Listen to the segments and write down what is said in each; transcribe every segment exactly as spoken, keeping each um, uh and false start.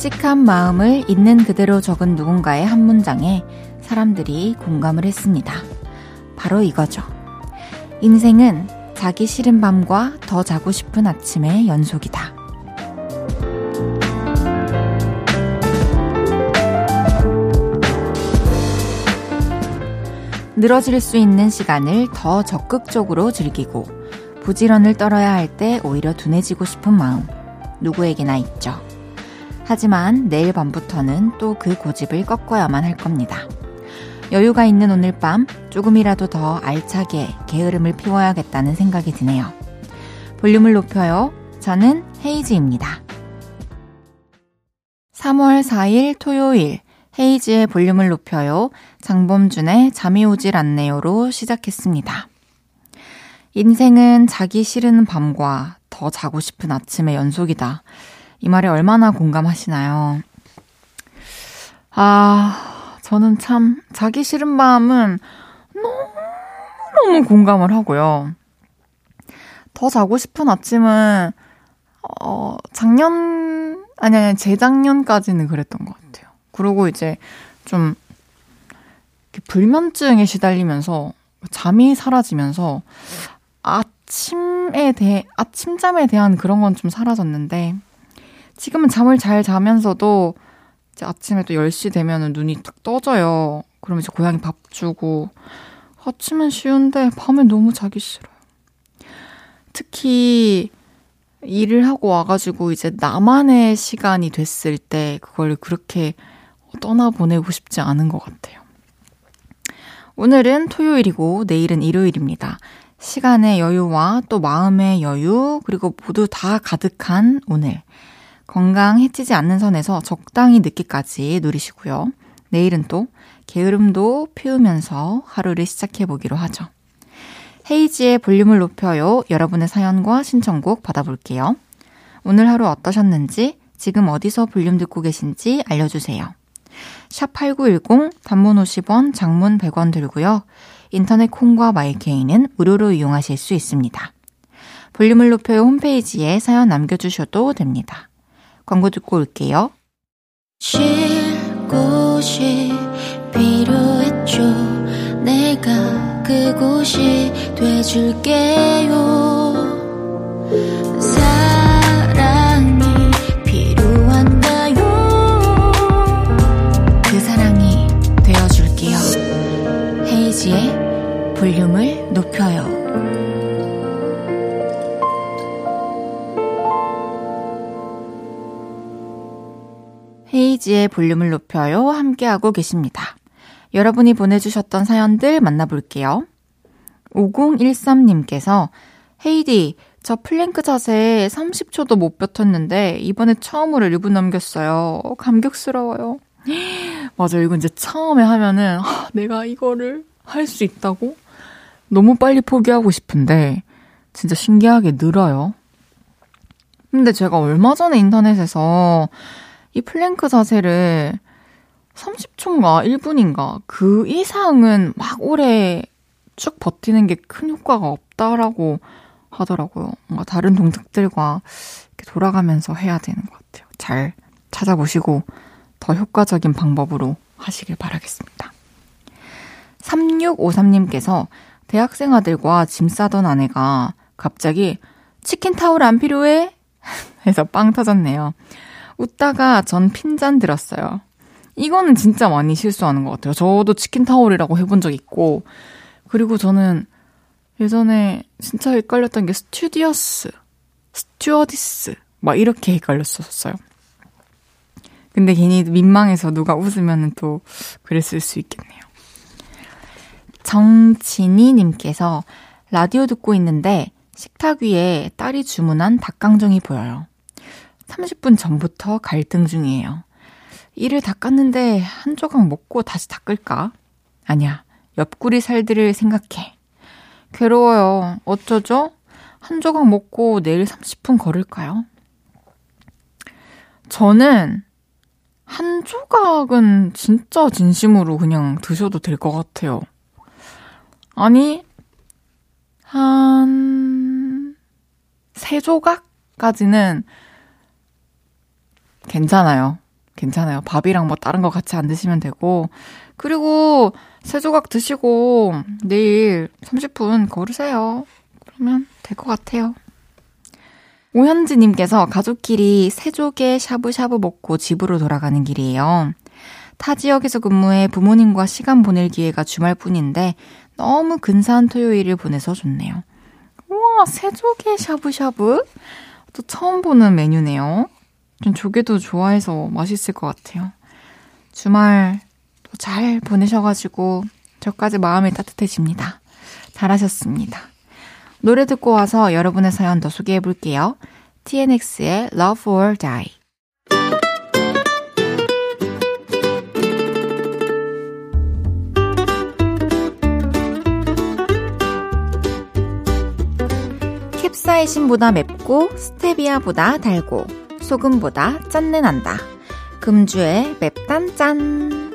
솔직한 마음을 있는 그대로 적은 누군가의 한 문장에 사람들이 공감을 했습니다. 바로 이거죠. 인생은 자기 싫은 밤과 더 자고 싶은 아침의 연속이다. 늘어질 수 있는 시간을 더 적극적으로 즐기고 부지런을 떨어야 할 때 오히려 둔해지고 싶은 마음, 누구에게나 있죠. 하지만 내일 밤부터는 또 그 고집을 꺾어야만 할 겁니다. 여유가 있는 오늘 밤 조금이라도 더 알차게 게으름을 피워야겠다는 생각이 드네요. 볼륨을 높여요. 저는 헤이즈입니다. 삼월 사일 토요일 헤이즈의 볼륨을 높여요. 장범준의 잠이 오질 않네요로 시작했습니다. 인생은 자기 싫은 밤과 더 자고 싶은 아침의 연속이다. 이 말에 얼마나 공감하시나요? 아, 저는 참 자기 싫은 밤은 너무너무 공감을 하고요. 더 자고 싶은 아침은 어, 작년, 아니 아니 재작년까지는 그랬던 것 같아요. 그리고 이제 좀 불면증에 시달리면서 잠이 사라지면서 아침에 대해 아침잠에 대한 그런 건 좀 사라졌는데 지금은 잠을 잘 자면서도 이제 아침에 또 열 시 되면은 눈이 딱 떠져요. 그러면 이제 고양이 밥 주고 아침은 쉬운데 밤에 너무 자기 싫어요. 특히 일을 하고 와가지고 이제 나만의 시간이 됐을 때 그걸 그렇게 떠나보내고 싶지 않은 것 같아요. 오늘은 토요일이고 내일은 일요일입니다. 시간의 여유와 또 마음의 여유 그리고 모두 다 가득한 오늘. 건강 해치지 않는 선에서 적당히 늦게까지 누리시고요. 내일은 또 게으름도 피우면서 하루를 시작해보기로 하죠. 헤이지의 볼륨을 높여요. 여러분의 사연과 신청곡 받아볼게요. 오늘 하루 어떠셨는지 지금 어디서 볼륨 듣고 계신지 알려주세요. 샵 팔구일공 단문 오십 원 장문 백 원 들고요. 인터넷 콩과 마이케이는 무료로 이용하실 수 있습니다. 볼륨을 높여요 홈페이지에 사연 남겨주셔도 됩니다. 광고 듣고 올게요. 쉴 곳이 필요했죠. 내가 그곳이 돼줄게요. 사랑이 필요한가요? 그 사랑이 되어줄게요. 헤이지의 볼륨을 높여요. 헤이지의 볼륨을 높여요. 함께하고 계십니다. 여러분이 보내주셨던 사연들 만나볼게요. 오공일삼님께서 헤이디, 저 플랭크 자세 삼십 초도 못 버텼는데 이번에 처음으로 일 분 넘겼어요. 감격스러워요. 맞아요. 이거 이제 처음에 하면은 아, 내가 이거를 할 수 있다고? 너무 빨리 포기하고 싶은데 진짜 신기하게 늘어요. 근데 제가 얼마 전에 인터넷에서 이 플랭크 자세를 삼십 초인가 일 분인가 그 이상은 막 오래 쭉 버티는 게 큰 효과가 없다라고 하더라고요. 뭔가 다른 동작들과 이렇게 돌아가면서 해야 되는 것 같아요. 잘 찾아보시고 더 효과적인 방법으로 하시길 바라겠습니다. 삼육오삼님께서 대학생 아들과 짐 싸던 아내가 갑자기 치킨 타올 안 필요해? 해서 빵 터졌네요. 웃다가 전 핀잔 들었어요. 이거는 진짜 많이 실수하는 것 같아요. 저도 치킨 타올이라고 해본 적 있고 그리고 저는 예전에 진짜 헷갈렸던 게 스튜디어스, 스튜어디스 막 이렇게 헷갈렸었어요. 근데 괜히 민망해서 누가 웃으면 또 그랬을 수 있겠네요. 정진희님께서 라디오 듣고 있는데 식탁 위에 딸이 주문한 닭강정이 보여요. 삼십 분 전부터 갈등 중이에요. 이를 닦았는데 한 조각 먹고 다시 닦을까? 아니야, 옆구리 살들을 생각해. 괴로워요. 어쩌죠? 한 조각 먹고 내일 삼십 분 걸을까요? 저는 한 조각은 진짜 진심으로 그냥 드셔도 될 것 같아요. 아니, 한 세 조각까지는 괜찮아요. 괜찮아요. 밥이랑 뭐 다른 거 같이 안 드시면 되고. 그리고 세 조각 드시고 내일 삼십 분 걸으세요. 그러면 될 것 같아요. 오현지님께서 가족끼리 세조개 샤브샤브 먹고 집으로 돌아가는 길이에요. 타 지역에서 근무해 부모님과 시간 보낼 기회가 주말뿐인데 너무 근사한 토요일을 보내서 좋네요. 우와, 세조개 샤브샤브? 또 처음 보는 메뉴네요. 전 조개도 좋아해서 맛있을 것 같아요. 주말 또 잘 보내셔가지고 저까지 마음이 따뜻해집니다. 잘하셨습니다. 노래 듣고 와서 여러분의 사연 더 소개해볼게요. 티엔엑스의 Love or Die. 캡사이신보다 맵고 스테비아보다 달고 소금보다 짠내 난다. 금주의 맵단짠.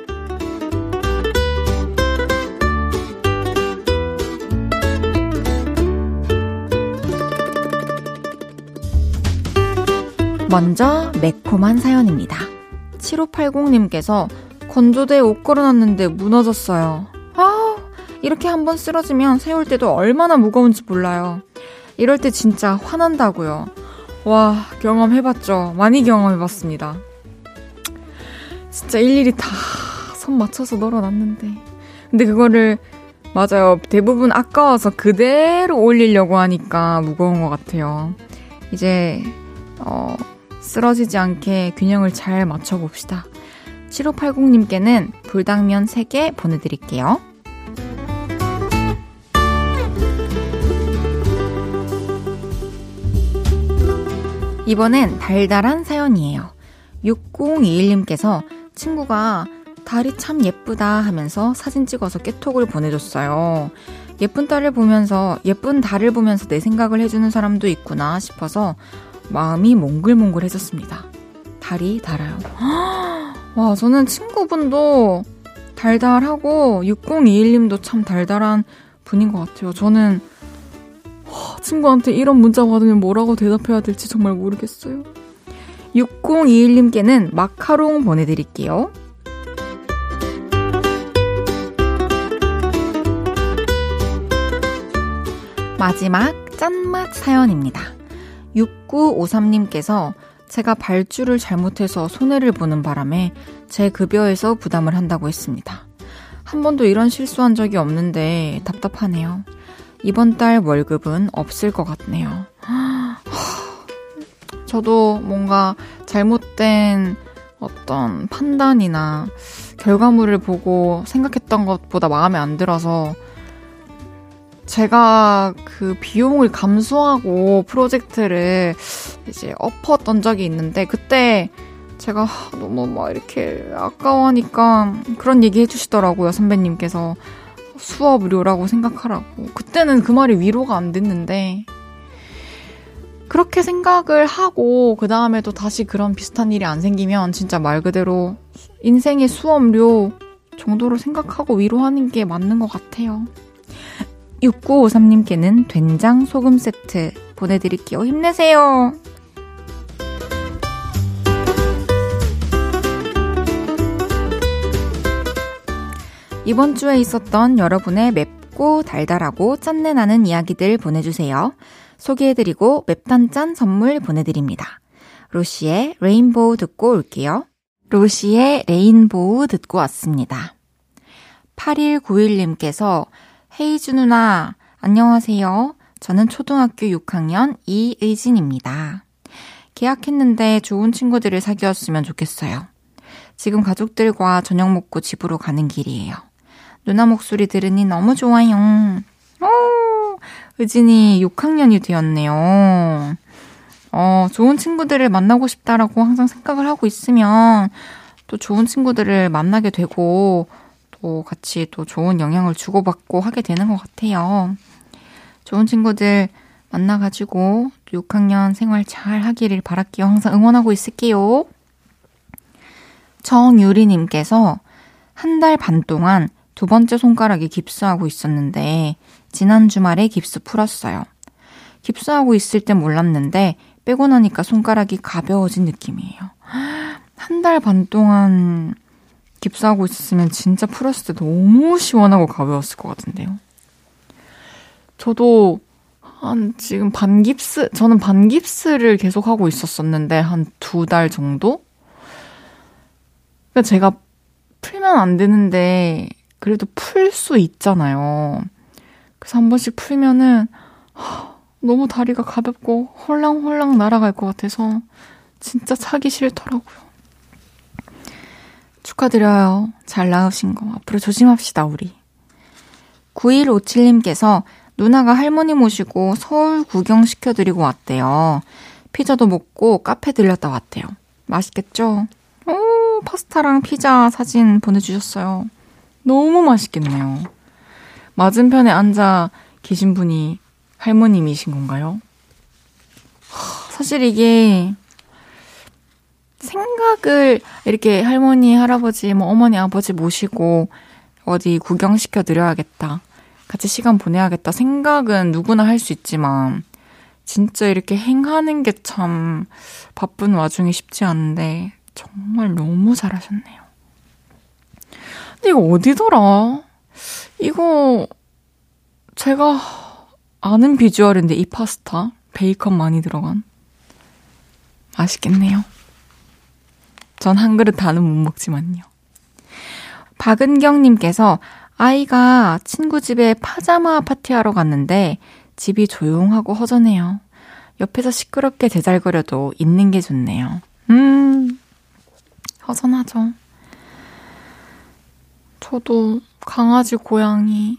먼저 매콤한 사연입니다. 칠오팔공님께서 건조대에 옷 걸어놨는데 무너졌어요. 아, 이렇게 한번 쓰러지면 세울 때도 얼마나 무거운지 몰라요. 이럴 때 진짜 화난다고요. 와, 경험해봤죠? 많이 경험해봤습니다. 진짜 일일이 다 손 맞춰서 널어놨는데, 근데 그거를, 맞아요, 대부분 아까워서 그대로 올리려고 하니까 무거운 것 같아요. 이제 어... 쓰러지지 않게 균형을 잘 맞춰봅시다. 칠오팔공님께는 불닭면 세 개 보내드릴게요. 이번엔 달달한 사연이에요. 육공이일님께서 친구가 달이 참 예쁘다 하면서 사진 찍어서 깨톡을 보내줬어요. 예쁜 달을 보면서, 예쁜 달을 보면서 내 생각을 해주는 사람도 있구나 싶어서 마음이 몽글몽글해졌습니다. 달이 달아요. 허! 와, 저는 친구분도 달달하고 육공이일님도 참 달달한 분인 것 같아요. 저는 허, 친구한테 이런 문자 받으면 뭐라고 대답해야 될지 정말 모르겠어요. 육공이일님께는 마카롱 보내드릴게요. 마지막 짠맛 사연입니다. 육구오삼님께서 제가 발주를 잘못해서 손해를 보는 바람에 제 급여에서 부담을 한다고 했습니다. 한 번도 이런 실수한 적이 없는데 답답하네요. 이번 달 월급은 없을 것 같네요. 저도 뭔가 잘못된 어떤 판단이나 결과물을 보고 생각했던 것보다 마음에 안 들어서 제가 그 비용을 감수하고 프로젝트를 이제 엎었던 적이 있는데, 그때 제가 너무 막 이렇게 아까워하니까 그런 얘기 해주시더라고요. 선배님께서 수업료라고 생각하라고. 그때는 그 말이 위로가 안 됐는데, 그렇게 생각을 하고 그 다음에 또 다시 그런 비슷한 일이 안 생기면 진짜 말 그대로 인생의 수업료 정도로 생각하고 위로하는 게 맞는 것 같아요. 육구오삼님께는 된장 소금 세트 보내드릴게요. 힘내세요. 이번 주에 있었던 여러분의 맵고 달달하고 짠내 나는 이야기들 보내주세요. 소개해드리고 맵단짠 선물 보내드립니다. 로시의 레인보우 듣고 올게요. 로시의 레인보우 듣고 왔습니다. 팔일구일님께서 헤이즈 누나, 안녕하세요. 저는 초등학교 육 학년 이의진입니다. 계약했는데 좋은 친구들을 사귀었으면 좋겠어요. 지금 가족들과 저녁 먹고 집으로 가는 길이에요. 누나 목소리 들으니 너무 좋아요. 오, 의진이 육 학년이 되었네요. 어, 좋은 친구들을 만나고 싶다라고 항상 생각을 하고 있으면 또 좋은 친구들을 만나게 되고 또 같이 또 좋은 영향을 주고받고 하게 되는 것 같아요. 좋은 친구들 만나가지고 육 학년 생활 잘 하기를 바랄게요. 항상 응원하고 있을게요. 정유리님께서 한 달 반 동안 두 번째 손가락에 깁스하고 있었는데 지난 주말에 깁스 풀었어요. 깁스하고 있을 땐 몰랐는데 빼고 나니까 손가락이 가벼워진 느낌이에요. 한 달 반 동안 깁스하고 있었으면 진짜 풀었을 때 너무 시원하고 가벼웠을 것 같은데요. 저도 한 지금 반 깁스, 저는 반 깁스를 계속 하고 있었었는데 한 두 달 정도? 그러니까 제가 풀면 안 되는데 그래도 풀 수 있잖아요. 그래서 한 번씩 풀면은 너무 다리가 가볍고 홀랑홀랑 날아갈 것 같아서 진짜 차기 싫더라고요. 축하드려요. 잘 나으신 거. 앞으로 조심합시다, 우리. 구일오칠님께서 누나가 할머니 모시고 서울 구경시켜드리고 왔대요. 피자도 먹고 카페 들렸다 왔대요. 맛있겠죠? 오, 파스타랑 피자 사진 보내주셨어요. 너무 맛있겠네요. 맞은편에 앉아 계신 분이 할머님이신 건가요? 사실 이게 생각을 이렇게 할머니, 할아버지, 뭐 어머니, 아버지 모시고 어디 구경시켜드려야겠다, 같이 시간 보내야겠다 생각은 누구나 할 수 있지만 진짜 이렇게 행하는 게 참 바쁜 와중에 쉽지 않은데 정말 너무 잘하셨네요. 근데 이거 어디더라? 이거 제가 아는 비주얼인데 이 파스타? 베이컨 많이 들어간? 맛있겠네요. 전 한 그릇 다는 못 먹지만요. 박은경님께서 아이가 친구 집에 파자마 파티하러 갔는데 집이 조용하고 허전해요. 옆에서 시끄럽게 제잘거려도 있는 게 좋네요. 음, 허전하죠. 저도 강아지, 고양이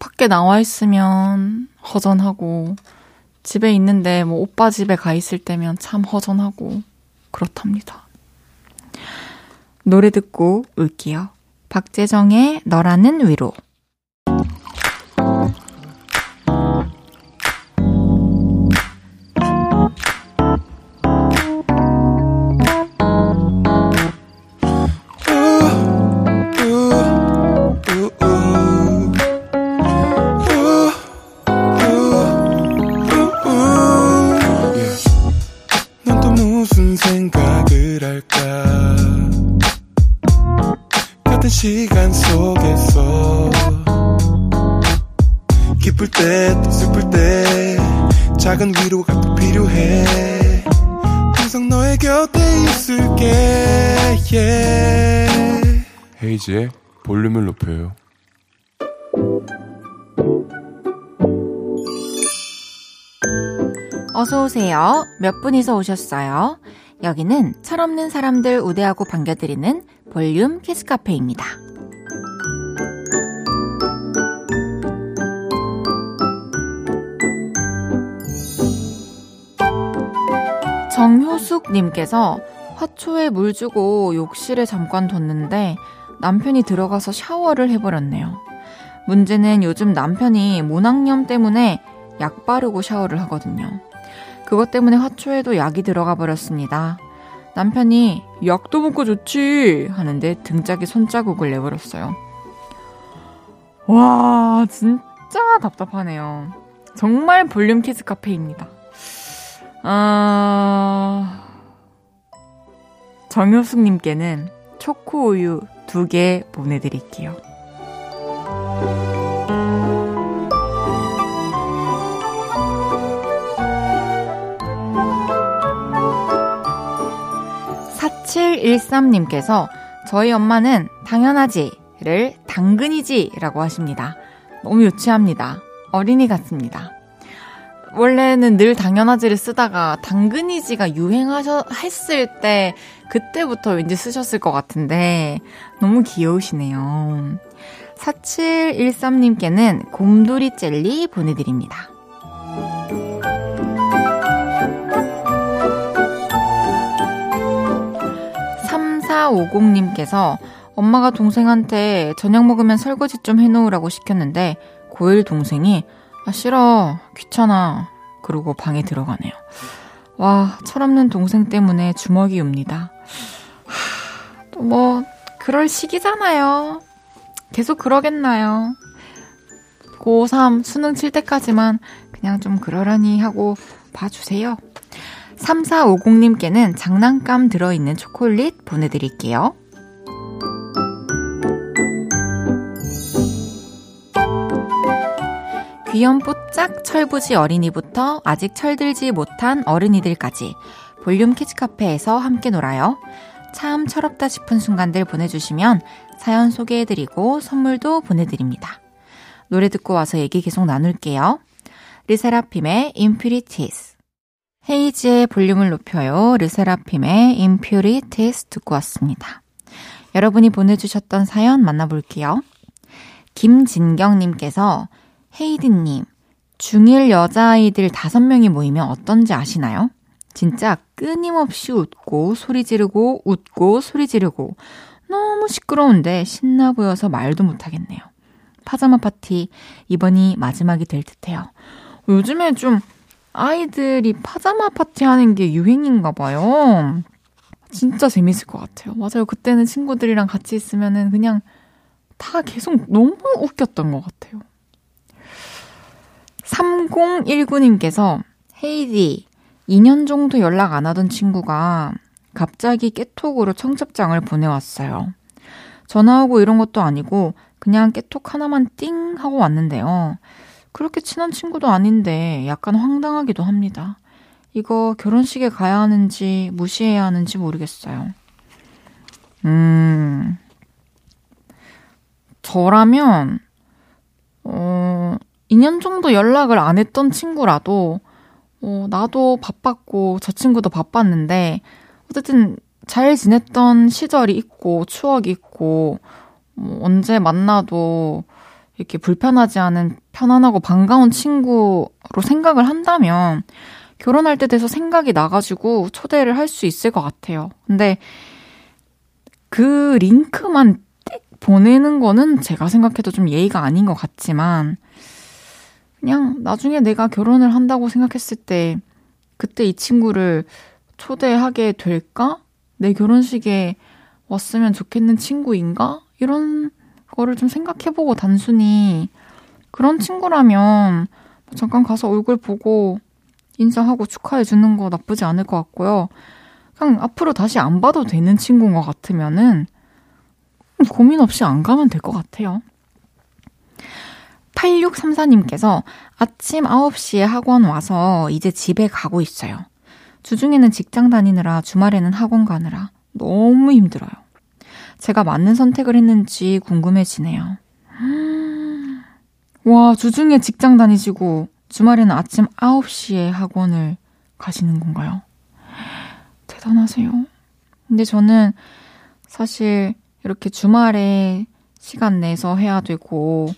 밖에 나와 있으면 허전하고 집에 있는데 뭐 오빠 집에 가 있을 때면 참 허전하고 그렇답니다. 노래 듣고 올게요. 박재정의 너라는 위로. 헤이즈의 볼륨을 높여요. 어서오세요. 몇 분이서 오셨어요? 여기는 철없는 사람들 우대하고 반겨드리는 볼륨 키스카페입니다. 정효숙님께서 화초에 물 주고 욕실에 잠깐 뒀는데 남편이 들어가서 샤워를 해버렸네요. 문제는 요즘 남편이 모낭염 때문에 약 바르고 샤워를 하거든요. 그것 때문에 화초에도 약이 들어가 버렸습니다. 남편이 약도 먹고 좋지 하는데 등짝에 손자국을 내버렸어요. 와, 진짜 답답하네요. 정말 볼륨 키즈 카페입니다. 아... 정효숙님께는 초코우유 두 개 보내드릴게요. 사칠일삼님께서 저희 엄마는 당연하지를 당근이지라고 하십니다. 너무 유치합니다. 어린이 같습니다. 원래는 늘 당연하지를 쓰다가 당근이지가 유행했을 때 그때부터 왠지 쓰셨을 것 같은데 너무 귀여우시네요. 사칠일삼님께는 곰돌이 젤리 보내드립니다. 삼사오공님께서 엄마가 동생한테 저녁 먹으면 설거지 좀 해놓으라고 시켰는데 고일 동생이 아 싫어, 귀찮아 그러고 방에 들어가네요. 와, 철없는 동생 때문에 주먹이 웁니다. 또 뭐 그럴 시기잖아요. 계속 그러겠나요. 고삼 수능 칠 때까지만 그냥 좀 그러려니 하고 봐주세요. 삼사오공님께는 장난감 들어있는 초콜릿 보내드릴게요. 귀염뽀짝 철부지 어린이부터 아직 철들지 못한 어른이들까지 볼륨 키즈카페에서 함께 놀아요. 참 철없다 싶은 순간들 보내주시면 사연 소개해드리고 선물도 보내드립니다. 노래 듣고 와서 얘기 계속 나눌게요. 르세라핌의 Impurities, 헤이즈의 볼륨을 높여요. 르세라핌의 Impurities 듣고 왔습니다. 여러분이 보내주셨던 사연 만나볼게요. 김진경님께서 헤이드님, 중일 여자아이들 다섯 명이 모이면 어떤지 아시나요? 진짜 끊임없이 웃고 소리 지르고 웃고 소리 지르고 너무 시끄러운데 신나 보여서 말도 못하겠네요. 파자마 파티 이번이 마지막이 될 듯해요. 요즘에 좀 아이들이 파자마 파티 하는 게 유행인가 봐요. 진짜 재밌을 것 같아요. 맞아요. 그때는 친구들이랑 같이 있으면은 그냥 다 계속 너무 웃겼던 것 같아요. 삼공일구님께서 헤이디, 이 년 정도 연락 안 하던 친구가 갑자기 깨톡으로 청첩장을 보내왔어요. 전화하고 이런 것도 아니고 그냥 깨톡 하나만 띵 하고 왔는데요. 그렇게 친한 친구도 아닌데 약간 황당하기도 합니다. 이거 결혼식에 가야 하는지 무시해야 하는지 모르겠어요. 음, 저라면 어, 이 년 정도 연락을 안 했던 친구라도 어, 나도 바빴고 저 친구도 바빴는데 어쨌든 잘 지냈던 시절이 있고 추억이 있고 뭐 언제 만나도 이렇게 불편하지 않은 편안하고 반가운 친구로 생각을 한다면 결혼할 때 돼서 생각이 나가지고 초대를 할 수 있을 것 같아요. 근데 그 링크만 띡 보내는 거는 제가 생각해도 좀 예의가 아닌 것 같지만 그냥 나중에 내가 결혼을 한다고 생각했을 때 그때 이 친구를 초대하게 될까? 내 결혼식에 왔으면 좋겠는 친구인가? 이런 거를 좀 생각해보고 단순히 그런 친구라면 잠깐 가서 얼굴 보고 인사하고 축하해주는 거 나쁘지 않을 것 같고요. 그냥 앞으로 다시 안 봐도 되는 친구인 것 같으면은 고민 없이 안 가면 될 것 같아요. 팔육삼사님께서 아침 아홉 시에 학원 와서 이제 집에 가고 있어요. 주중에는 직장 다니느라 주말에는 학원 가느라 너무 힘들어요. 제가 맞는 선택을 했는지 궁금해지네요. 와, 주중에 직장 다니시고 주말에는 아침 아홉 시에 학원을 가시는 건가요? 대단하세요. 근데 저는 사실 이렇게 주말에 시간 내서 해야 되고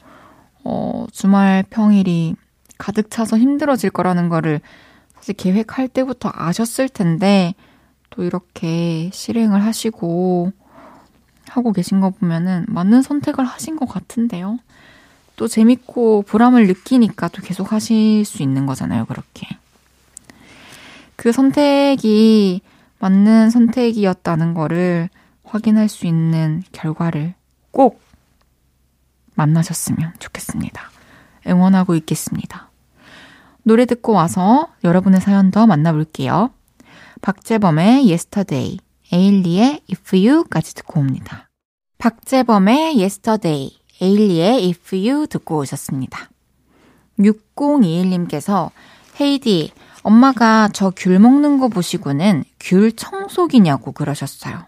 어, 주말 평일이 가득 차서 힘들어질 거라는 거를 사실 계획할 때부터 아셨을 텐데 또 이렇게 실행을 하시고 하고 계신 거 보면은 맞는 선택을 하신 것 같은데요. 또 재밌고 보람을 느끼니까 또 계속 하실 수 있는 거잖아요. 그렇게. 그 선택이 맞는 선택이었다는 거를 확인할 수 있는 결과를 꼭 만나셨으면 좋겠습니다. 응원하고 있겠습니다. 노래 듣고 와서 여러분의 사연 더 만나볼게요. 박재범의 Yesterday, 에일리의 If You까지 듣고 옵니다. 박재범의 Yesterday, 에일리의 If You 듣고 오셨습니다. 육공이일님께서 헤이디, 엄마가 저 귤 먹는 거 보시고는 귤 청소기냐고 그러셨어요.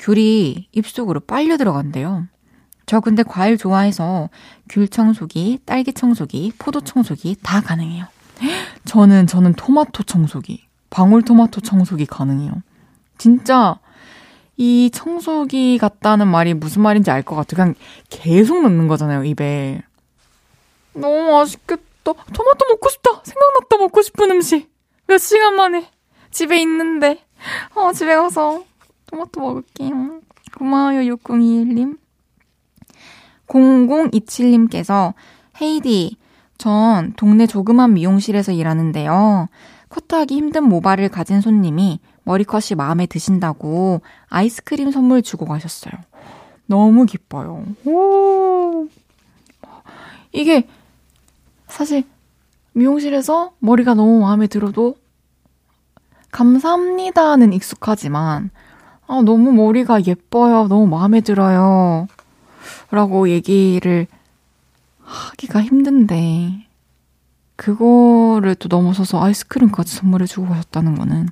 귤이 입속으로 빨려 들어간대요. 저 근데 과일 좋아해서 귤 청소기, 딸기 청소기, 포도 청소기 다 가능해요. 저는 저는 토마토 청소기, 방울토마토 청소기 가능해요. 진짜 이 청소기 같다는 말이 무슨 말인지 알 것 같아요. 그냥 계속 넣는 거잖아요, 입에. 너무 맛있겠다. 토마토 먹고 싶다. 생각났다, 먹고 싶은 음식. 몇 시간 만에 집에 있는데 어, 집에 가서 토마토 먹을게요. 고마워요, 육공이일님. 공공이칠님께서 헤이디, 전 동네 조그만 미용실에서 일하는데요. 커트하기 힘든 모발을 가진 손님이 머리컷이 마음에 드신다고 아이스크림 선물 주고 가셨어요. 너무 기뻐요. 오! 이게 사실 미용실에서 머리가 너무 마음에 들어도 감사합니다는 익숙하지만 아, 너무 머리가 예뻐요. 너무 마음에 들어요. 라고 얘기를 하기가 힘든데 그거를 또 넘어서서 아이스크림까지 선물해주고 가셨다는 거는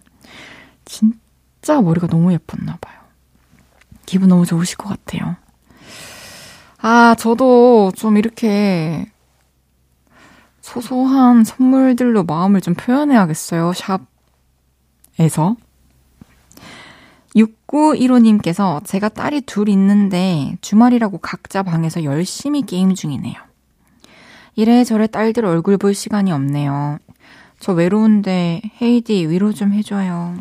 진짜 머리가 너무 예뻤나 봐요. 기분 너무 좋으실 것 같아요. 아, 저도 좀 이렇게 소소한 선물들로 마음을 좀 표현해야겠어요. 샵에서. 육구일오님께서 제가 딸이 둘 있는데 주말이라고 각자 방에서 열심히 게임 중이네요. 이래저래 딸들 얼굴 볼 시간이 없네요. 저 외로운데 헤이디 위로 좀 해줘요.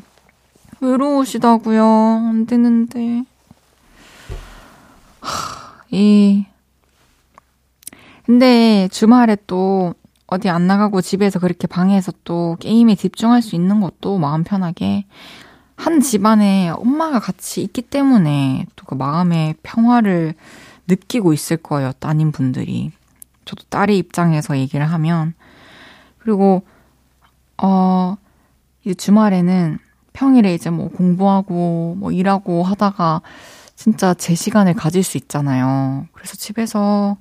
외로우시다고요? 안 되는데. 하, 이 근데 주말에 또 어디 안 나가고 집에서 그렇게 방에서 또 게임에 집중할 수 있는 것도 마음 편하게 한 집안에 엄마가 같이 있기 때문에 또 그 마음의 평화를 느끼고 있을 거예요. 따님 분들이. 저도 딸의 입장에서 얘기를 하면. 그리고 어, 이제 주말에는 평일에 이제 뭐 공부하고 뭐 일하고 하다가 진짜 제 시간을 가질 수 있잖아요. 그래서 집에서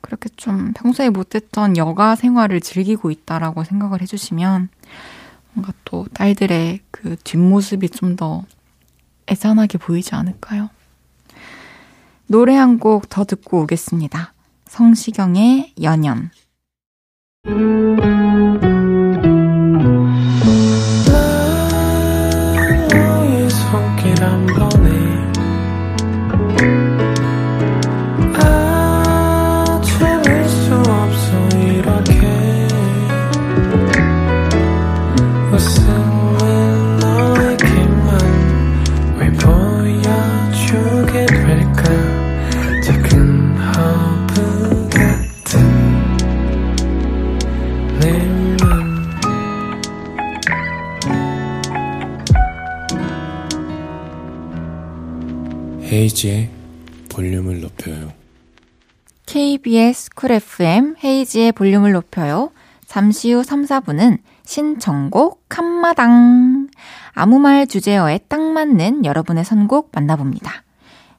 그렇게 좀 평소에 못했던 여가 생활을 즐기고 있다라고 생각을 해주시면 뭔가 또 딸들의 그 뒷모습이 좀 더 애잔하게 보이지 않을까요? 노래 한 곡 더 듣고 오겠습니다. 성시경의 연연. 헤이지의 볼륨을 높여요. 케이비에스 쿨 에프엠 헤이지의 볼륨을 높여요. 잠시 후 삼, 사 부는 신청곡 칸마당. 아무 말 주제어에 딱 맞는 여러분의 선곡 만나봅니다.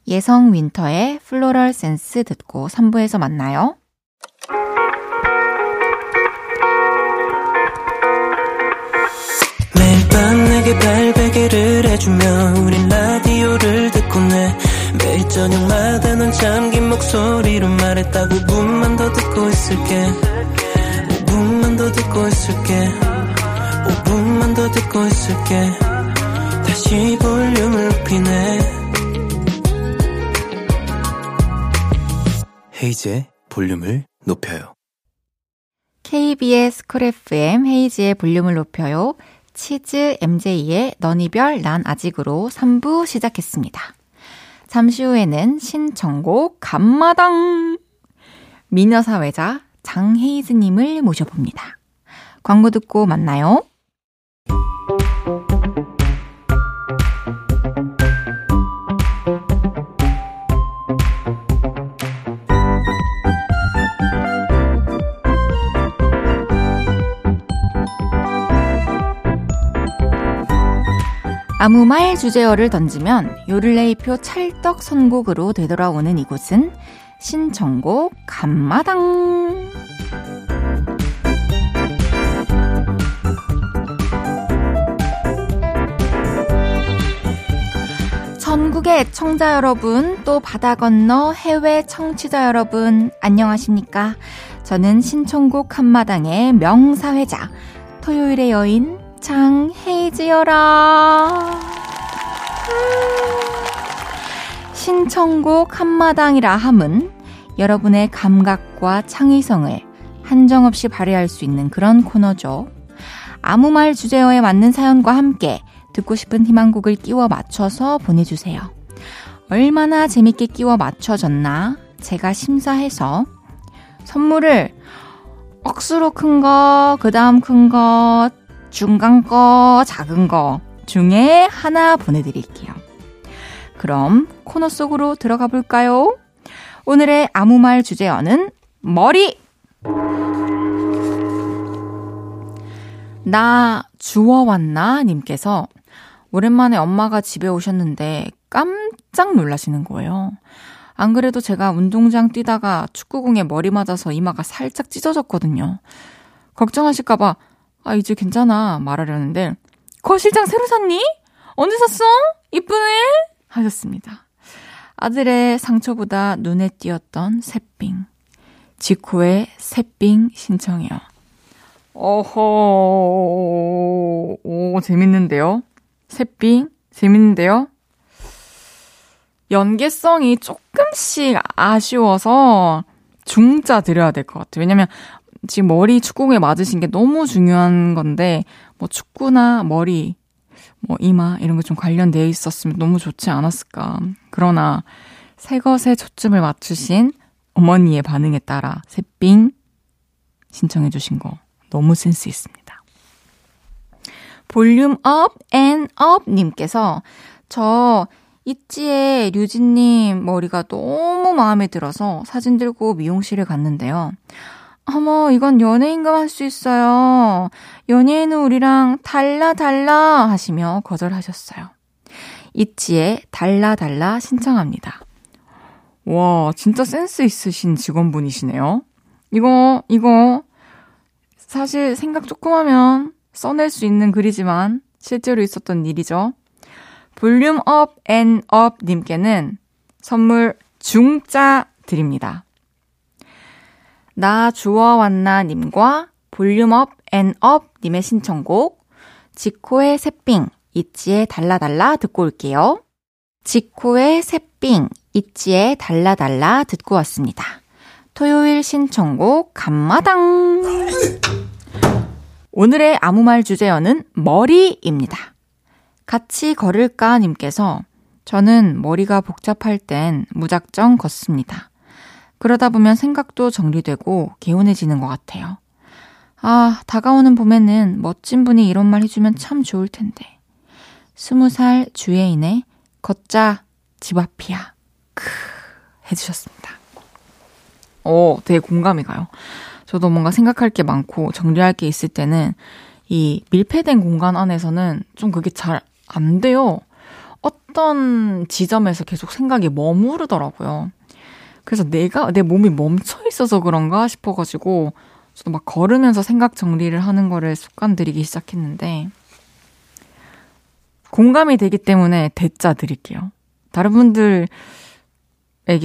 예성 윈터의 플로럴 센스 듣고 삼 부에서 만나요. 매일 밤 내게 발베개를 해주며 우린 라디오를 듣곤 해. 매일 저녁마다 난 잠긴 목소리로 말했다. 오 분만 더 듣고 있을게. 오 분만 더 듣고 있을게. 오 분만 더 듣고 있을게. 다시 볼륨을 높이네. 헤이즈의 볼륨을 높여요. 케이비에스 쿨 에프엠 헤이즈의 볼륨을 높여요. 치즈 엠제이의 넌 이별 난 아직으로 삼 부 시작했습니다. 잠시 후에는 신청곡 칸마당. 미녀사회자 장헤이즈님을 모셔봅니다. 광고 듣고 만나요. 아무 말 주제어를 던지면 요를레이표 찰떡 선곡으로 되돌아오는 이곳은 신청곡 칸마당. 전국의 애청자 여러분, 또 바다 건너 해외 청취자 여러분, 안녕하십니까? 저는 신청곡 칸마당의 명사회자, 토요일의 여인 장헤이즈여라. 신청곡 칸마당이라 함은 여러분의 감각과 창의성을 한정없이 발휘할 수 있는 그런 코너죠. 아무 말 주제어에 맞는 사연과 함께 듣고 싶은 희망곡을 끼워 맞춰서 보내주세요. 얼마나 재밌게 끼워 맞춰졌나 제가 심사해서 선물을 억수로 큰 거, 그 다음 큰 거, 중간 거, 작은 거 중에 하나 보내드릴게요. 그럼 코너 속으로 들어가 볼까요? 오늘의 아무 말 주제어는 머리! 나 주워왔나? 님께서 오랜만에 엄마가 집에 오셨는데 깜짝 놀라시는 거예요. 안 그래도 제가 운동장 뛰다가 축구공에 머리 맞아서 이마가 살짝 찢어졌거든요. 걱정하실까 봐 아 이제 괜찮아 말하려는데 거실장 새로 샀니? 언제 샀어? 이쁘네? 하셨습니다. 아들의 상처보다 눈에 띄었던 새삥. 지코의 새삥 신청해요. 어허, 오, 재밌는데요? 새삥? 재밌는데요? 연계성이 조금씩 아쉬워서 중자 드려야 될 것 같아요. 왜냐면 지금 머리 축구공에 맞으신 게 너무 중요한 건데, 뭐 축구나 머리, 뭐 이마 이런 게 좀 관련되어 있었으면 너무 좋지 않았을까. 그러나 새 것에 초점을 맞추신 어머니의 반응에 따라 새삥 신청해 주신 거 너무 센스 있습니다. 볼륨 업 앤 업 님께서 저 있지의 류진님 머리가 너무 마음에 들어서 사진 들고 미용실에 갔는데요. 어머 이건 연예인과 할 수 있어요. 연예인은 우리랑 달라 달라 하시며 거절하셨어요. 있지의 달라 달라 신청합니다. 와 진짜 센스 있으신 직원분이시네요. 이거 이거 사실 생각 조금 하면 써낼 수 있는 글이지만 실제로 있었던 일이죠. 볼륨업 앤 업 님께는 선물 중짜 드립니다. 나 주워왔나 님과 볼륨업 앤 업 님의 신청곡 지코의 새삥, 있지의 달라달라 듣고 올게요. 지코의 새삥, 있지의 달라달라 듣고 왔습니다. 토요일 신청곡 간마당. 오늘의 아무 말 주제어는 머리입니다. 같이 걸을까 님께서 저는 머리가 복잡할 땐 무작정 걷습니다. 그러다 보면 생각도 정리되고 개운해지는 것 같아요. 아, 다가오는 봄에는 멋진 분이 이런 말 해주면 참 좋을 텐데. 스무 살 주예인의 걷자 집 앞이야. 크 해주셨습니다. 오, 되게 공감이 가요. 저도 뭔가 생각할 게 많고 정리할 게 있을 때는 이 밀폐된 공간 안에서는 좀 그게 잘 안 돼요. 어떤 지점에서 계속 생각이 머무르더라고요. 그래서 내가 내 몸이 멈춰 있어서 그런가 싶어가지고 저도 막 걸으면서 생각 정리를 하는 거를 습관들이기 시작했는데 공감이 되기 때문에 대짜 드릴게요. 다른 분들에게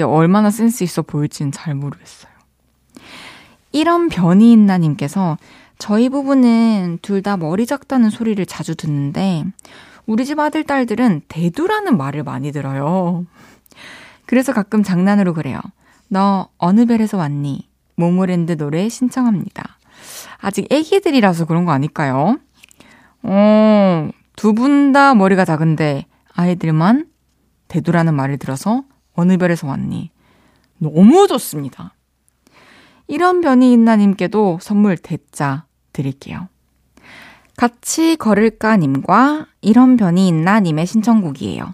얼마나 센스 있어 보일지는 잘 모르겠어요. 이런 변이 있나 님께서 저희 부부는 둘 다 머리 작다는 소리를 자주 듣는데 우리 집 아들, 딸들은 대두라는 말을 많이 들어요. 그래서 가끔 장난으로 그래요. 너 어느 별에서 왔니? 모모랜드 노래 신청합니다. 아직 애기들이라서 그런 거 아닐까요? 어, 두 분 다 머리가 작은데 아이들만 대두라는 말을 들어서 어느 별에서 왔니? 너무 좋습니다. 이런 변이 있나 님께도 선물 대짜 드릴게요. 같이 걸을까 님과 이런 변이 있나 님의 신청곡이에요.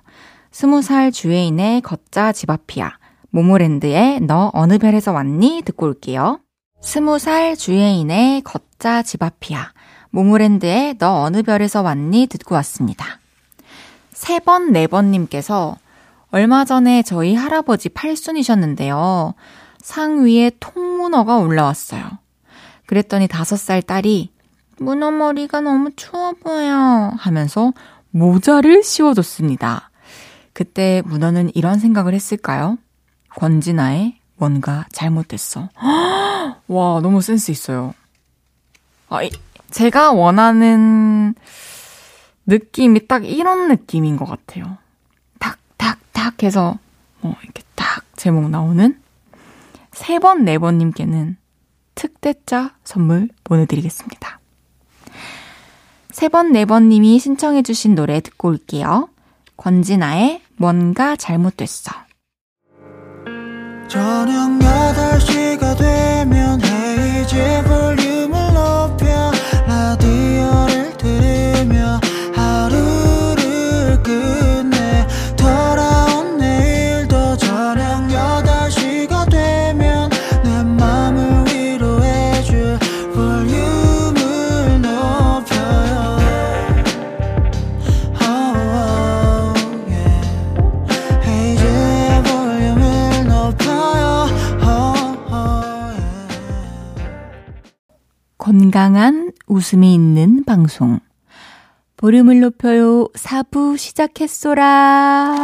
스무 살 주예인의 걷자 집 앞이야. 모모랜드의 너 어느 별에서 왔니? 듣고 올게요. 스무 살 주예인의 걷자 집 앞이야. 모모랜드의 너 어느 별에서 왔니? 듣고 왔습니다. 세 번, 네 번 님께서 얼마 전에 저희 할아버지 팔순이셨는데요. 상 위에 통문어가 올라왔어요. 그랬더니 다섯 살 딸이 문어 머리가 너무 추워 보여 하면서 모자를 씌워줬습니다. 그때 문어는 이런 생각을 했을까요? 권진아의 뭔가 잘못됐어. 와 너무 센스 있어요. 아, 제가 원하는 느낌이 딱 이런 느낌인 것 같아요. 탁탁탁 해서 뭐 이렇게 딱 제목 나오는 세 번, 네 번님께는 특대짜 선물 보내드리겠습니다. 세 번, 네 번님이 신청해주신 노래 듣고 올게요. 권진아의 뭔가 잘못됐어. 저녁 여덟 시가 되면 헤이즈 볼륨을 높여 라디오를 들으며 하루를 끝내 돌아온 내일도 저녁 여덟 시가 되면 내 맘을 위로해줄 볼륨을 높여 건강한 웃음이 있는 방송 볼륨을 높여요. 사 부 시작했소라.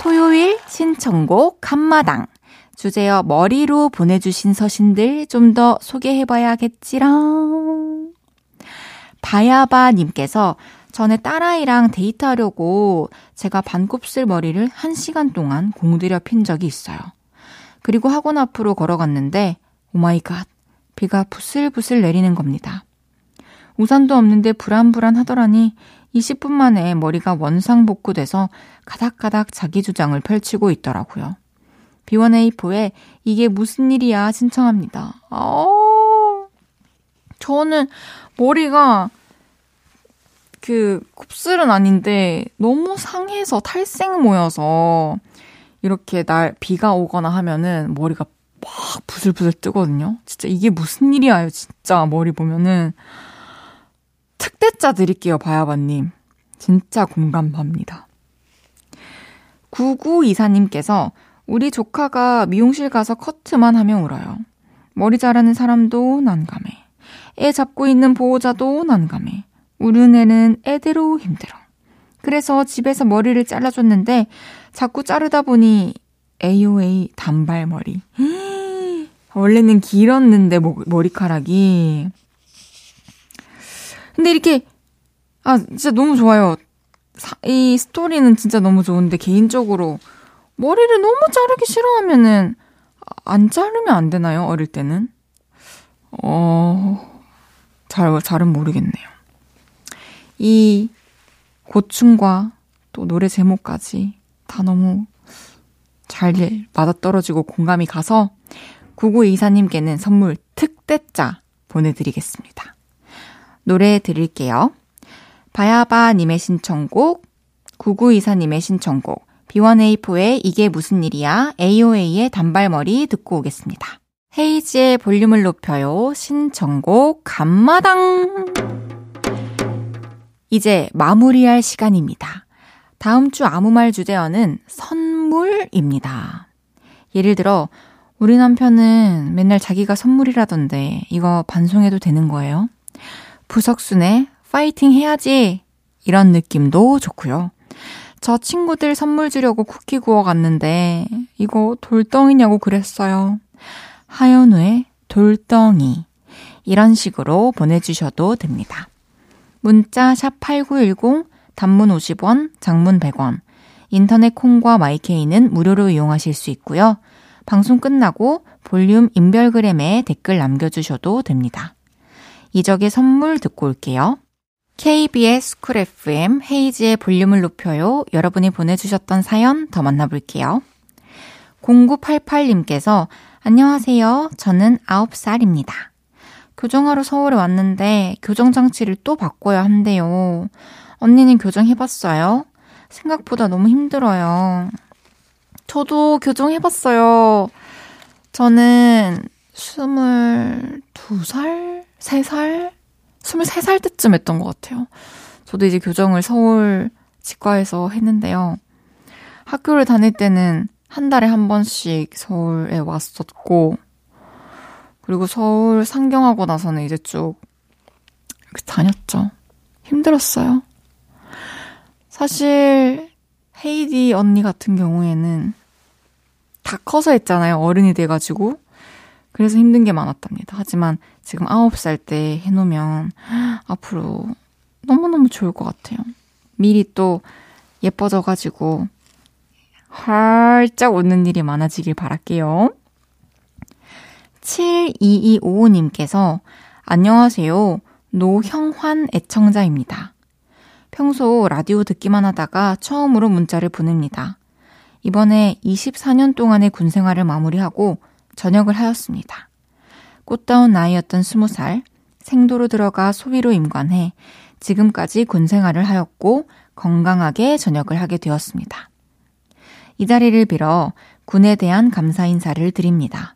토요일 신청곡 한마당 주제어 머리로 보내주신 서신들 좀 더 소개해봐야겠지랑. 바야바님께서 전에 딸아이랑 데이트하려고 제가 반곱슬 머리를 한 시간 동안 공들여 핀 적이 있어요. 그리고 학원 앞으로 걸어갔는데 오마이갓 비가 부슬부슬 내리는 겁니다. 우산도 없는데 불안불안하더라니 이십 분 만에 머리가 원상복구돼서 가닥가닥 자기 주장을 펼치고 있더라고요. 비원에이포에 이게 무슨 일이야 신청합니다. 아, 저는 머리가 그 곱슬은 아닌데 너무 상해서 탈색 모여서 이렇게 날 비가 오거나 하면은 머리가 막 부슬부슬 뜨거든요. 진짜 이게 무슨 일이야요. 진짜 머리 보면은 특대짜 드릴게요. 바야바님. 진짜 공감합니다. 구구이사님께서 우리 조카가 미용실 가서 커트만 하면 울어요. 머리 자르는 사람도 난감해. 애 잡고 있는 보호자도 난감해. 우는 애는 애대로 힘들어. 그래서 집에서 머리를 잘라줬는데 자꾸 자르다 보니 에이오에이 단발머리. 원래는 길었는데 머리카락이. 근데 이렇게 아 진짜 너무 좋아요. 이 스토리는 진짜 너무 좋은데 개인적으로 머리를 너무 자르기 싫어하면은 안 자르면 안 되나요? 어릴 때는? 어, 잘, 잘은 모르겠네요. 이 고충과 또 노래 제목까지 다 너무 잘 맞아떨어지고 공감이 가서 구구이사님께는 선물 특대짜 보내드리겠습니다. 노래 드릴게요. 바야바님의 신청곡, 구구이사님의 신청곡, 비원에이포의 이게 무슨 일이야, 에이오에이의 단발머리 듣고 오겠습니다. 헤이즈의 볼륨을 높여요. 신청곡 간마당. 이제 마무리할 시간입니다. 다음 주 아무 말 주제어는 선물입니다. 예를 들어 우리 남편은 맨날 자기가 선물이라던데 이거 반송해도 되는 거예요? 부석순의 파이팅 해야지 이런 느낌도 좋고요. 저 친구들 선물 주려고 쿠키 구워 갔는데 이거 돌덩이냐고 그랬어요. 하연우의 돌덩이. 이런 식으로 보내주셔도 됩니다. 문자 샵 팔구일공, 단문 오십 원, 장문 백 원. 인터넷 콩과 마이케이는 무료로 이용하실 수 있고요. 방송 끝나고 볼륨 인별그램에 댓글 남겨주셔도 됩니다. 이적의 선물 듣고 올게요. 케이비에스 쿨 에프엠 헤이즈의 볼륨을 높여요. 여러분이 보내주셨던 사연 더 만나볼게요. 공구팔팔님께서 안녕하세요. 저는 아홉 살입니다. 교정하러 서울에 왔는데 교정장치를 또 바꿔야 한대요. 언니는 교정해봤어요? 생각보다 너무 힘들어요. 저도 교정해봤어요. 저는 스물두 살? 세 살? 스물세 살 때쯤 했던 것 같아요. 저도 이제 교정을 서울 치과에서 했는데요. 학교를 다닐 때는 한 달에 한 번씩 서울에 왔었고, 그리고 서울 상경하고 나서는 이제 쭉 이렇게 다녔죠. 힘들었어요. 사실 헤이디 언니 같은 경우에는 다 커서 했잖아요. 어른이 돼가지고. 그래서 힘든 게 많았답니다. 하지만 지금 아홉 살 때 해놓으면 앞으로 너무너무 좋을 것 같아요. 미리 또 예뻐져가지고 활짝 웃는 일이 많아지길 바랄게요. 칠이이오오님께서 안녕하세요. 노형환 애청자입니다. 평소 라디오 듣기만 하다가 처음으로 문자를 보냅니다. 이번에 이십사 년 동안의 군 생활을 마무리하고 전역을 하였습니다. 꽃다운 나이였던 스무 살, 생도로 들어가 소위로 임관해 지금까지 군 생활을 하였고 건강하게 전역을 하게 되었습니다. 이 자리를 빌어 군에 대한 감사 인사를 드립니다.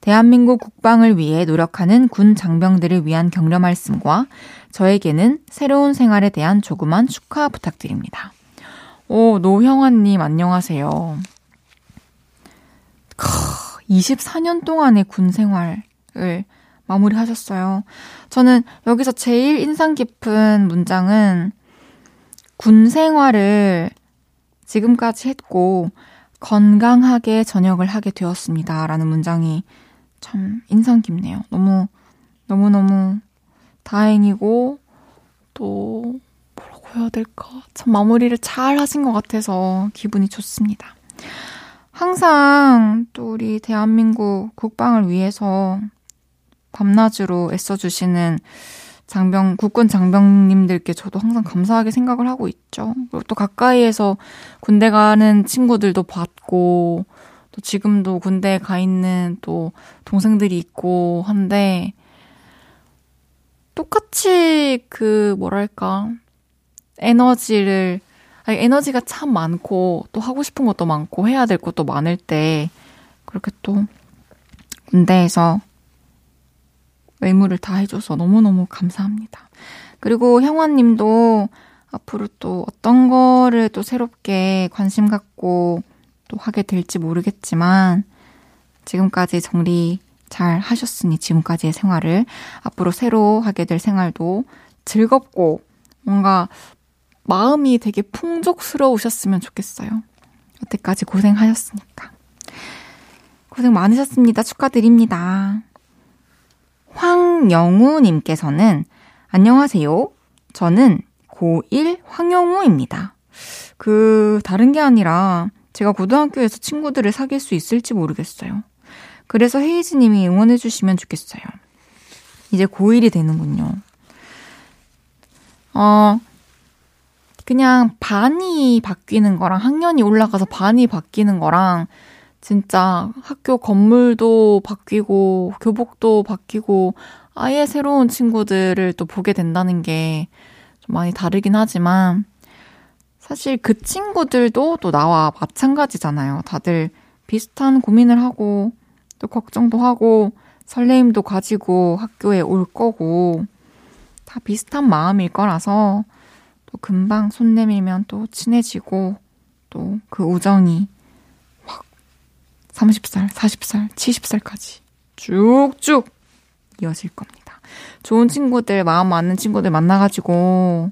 대한민국 국방을 위해 노력하는 군 장병들을 위한 격려 말씀과 저에게는 새로운 생활에 대한 조그만 축하 부탁드립니다. 오, 노형환님 안녕하세요. 이십사 년 동안의 군 생활을 마무리하셨어요. 저는 여기서 제일 인상 깊은 문장은 군 생활을 지금까지 했고 건강하게 전역을 하게 되었습니다. 라는 문장이 참 인상 깊네요. 너무, 너무너무 다행이고 또 뭐라고 해야 될까? 참 마무리를 잘 하신 것 같아서 기분이 좋습니다. 항상 또 우리 대한민국 국방을 위해서 밤낮으로 애써주시는 장병, 국군 장병님들께 저도 항상 감사하게 생각을 하고 있죠. 그리고 또 가까이에서 군대 가는 친구들도 봤고 또 지금도 군대에 가 있는 또 동생들이 있고 한데 똑같이 그 뭐랄까 에너지를 아니, 에너지가 참 많고 또 하고 싶은 것도 많고 해야 될 것도 많을 때 그렇게 또 군대에서 의무를 다 해줘서 너무너무 감사합니다. 그리고 형원님도 앞으로 또 어떤 거를 또 새롭게 관심 갖고 또 하게 될지 모르겠지만 지금까지 정리 잘 하셨으니 지금까지의 생활을 앞으로 새로 하게 될 생활도 즐겁고 뭔가 마음이 되게 풍족스러우셨으면 좋겠어요. 여태까지 고생하셨으니까. 고생 많으셨습니다. 축하드립니다. 황영우님께서는 안녕하세요. 저는 고일 황영우입니다. 그 다른 게 아니라 제가 고등학교에서 친구들을 사귈 수 있을지 모르겠어요. 그래서 헤이즈님이 응원해 주시면 좋겠어요. 이제 고일이 되는군요. 어... 그냥 반이 바뀌는 거랑 학년이 올라가서 반이 바뀌는 거랑 진짜 학교 건물도 바뀌고 교복도 바뀌고 아예 새로운 친구들을 또 보게 된다는 게 좀 많이 다르긴 하지만 사실 그 친구들도 또 나와 마찬가지잖아요. 다들 비슷한 고민을 하고 또 걱정도 하고 설레임도 가지고 학교에 올 거고 다 비슷한 마음일 거라서 또 금방 손 내밀면 또 친해지고 또 그 우정이 막 서른 살, 마흔 살, 일흔 살까지 쭉쭉 이어질 겁니다. 좋은 친구들, 마음 맞는 친구들 만나가지고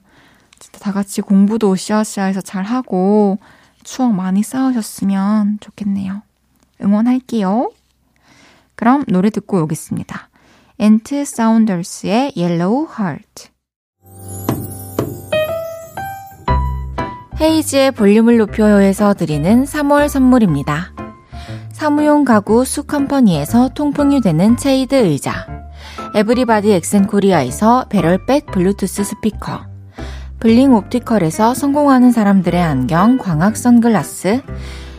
진짜 다 같이 공부도 으쌰으쌰해서 잘하고 추억 많이 쌓으셨으면 좋겠네요. 응원할게요. 그럼 노래 듣고 오겠습니다. 엔트 사운더스의 옐로우 하트. 헤이즈의 볼륨을 높여요에서 드리는 삼월 선물입니다. 사무용 가구 수컴퍼니에서 통풍이 되는 체이드 의자, 에브리바디 엑센코리아에서 배럴백 블루투스 스피커, 블링 옵티컬에서 성공하는 사람들의 안경 광학 선글라스,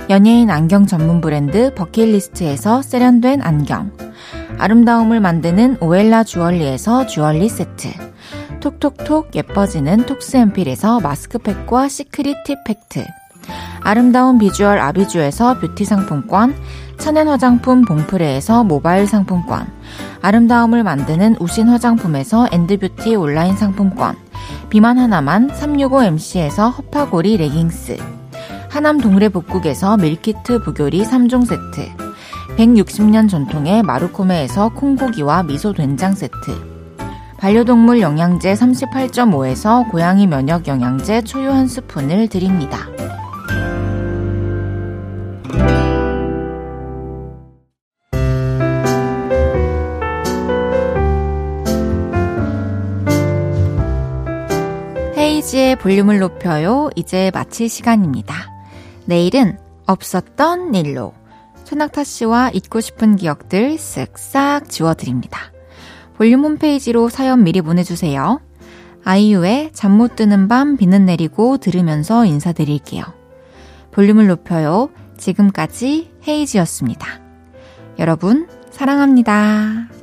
연예인 안경 전문 브랜드 버킷리스트에서 세련된 안경, 아름다움을 만드는 오엘라 주얼리에서 주얼리 세트, 톡톡톡 예뻐지는 톡스앰필에서 마스크팩과 시크릿 팁팩트, 아름다운 비주얼 아비주에서 뷰티 상품권, 천연 화장품 봉프레에서 모바일 상품권, 아름다움을 만드는 우신 화장품에서 엔드뷰티 온라인 상품권, 비만 하나만 삼육오 엠씨에서 허파고리 레깅스, 하남 동래 북국에서 밀키트 부교리 삼 종 세트, 백육십 년 전통의 마루코메에서 콩고기와 미소 된장 세트, 반려동물 영양제 삼십팔 점 오에서 고양이 면역 영양제 초유 한 스푼을 드립니다. 헤이지의 볼륨을 높여요. 이제 마칠 시간입니다. 내일은 없었던 일로 손낙타 씨와 잊고 싶은 기억들 쓱싹 지워드립니다. 볼륨 홈페이지로 사연 미리 보내주세요. 아이유의 잠 못 드는 밤 비는 내리고 들으면서 인사드릴게요. 볼륨을 높여요. 지금까지 헤이지였습니다. 여러분 사랑합니다.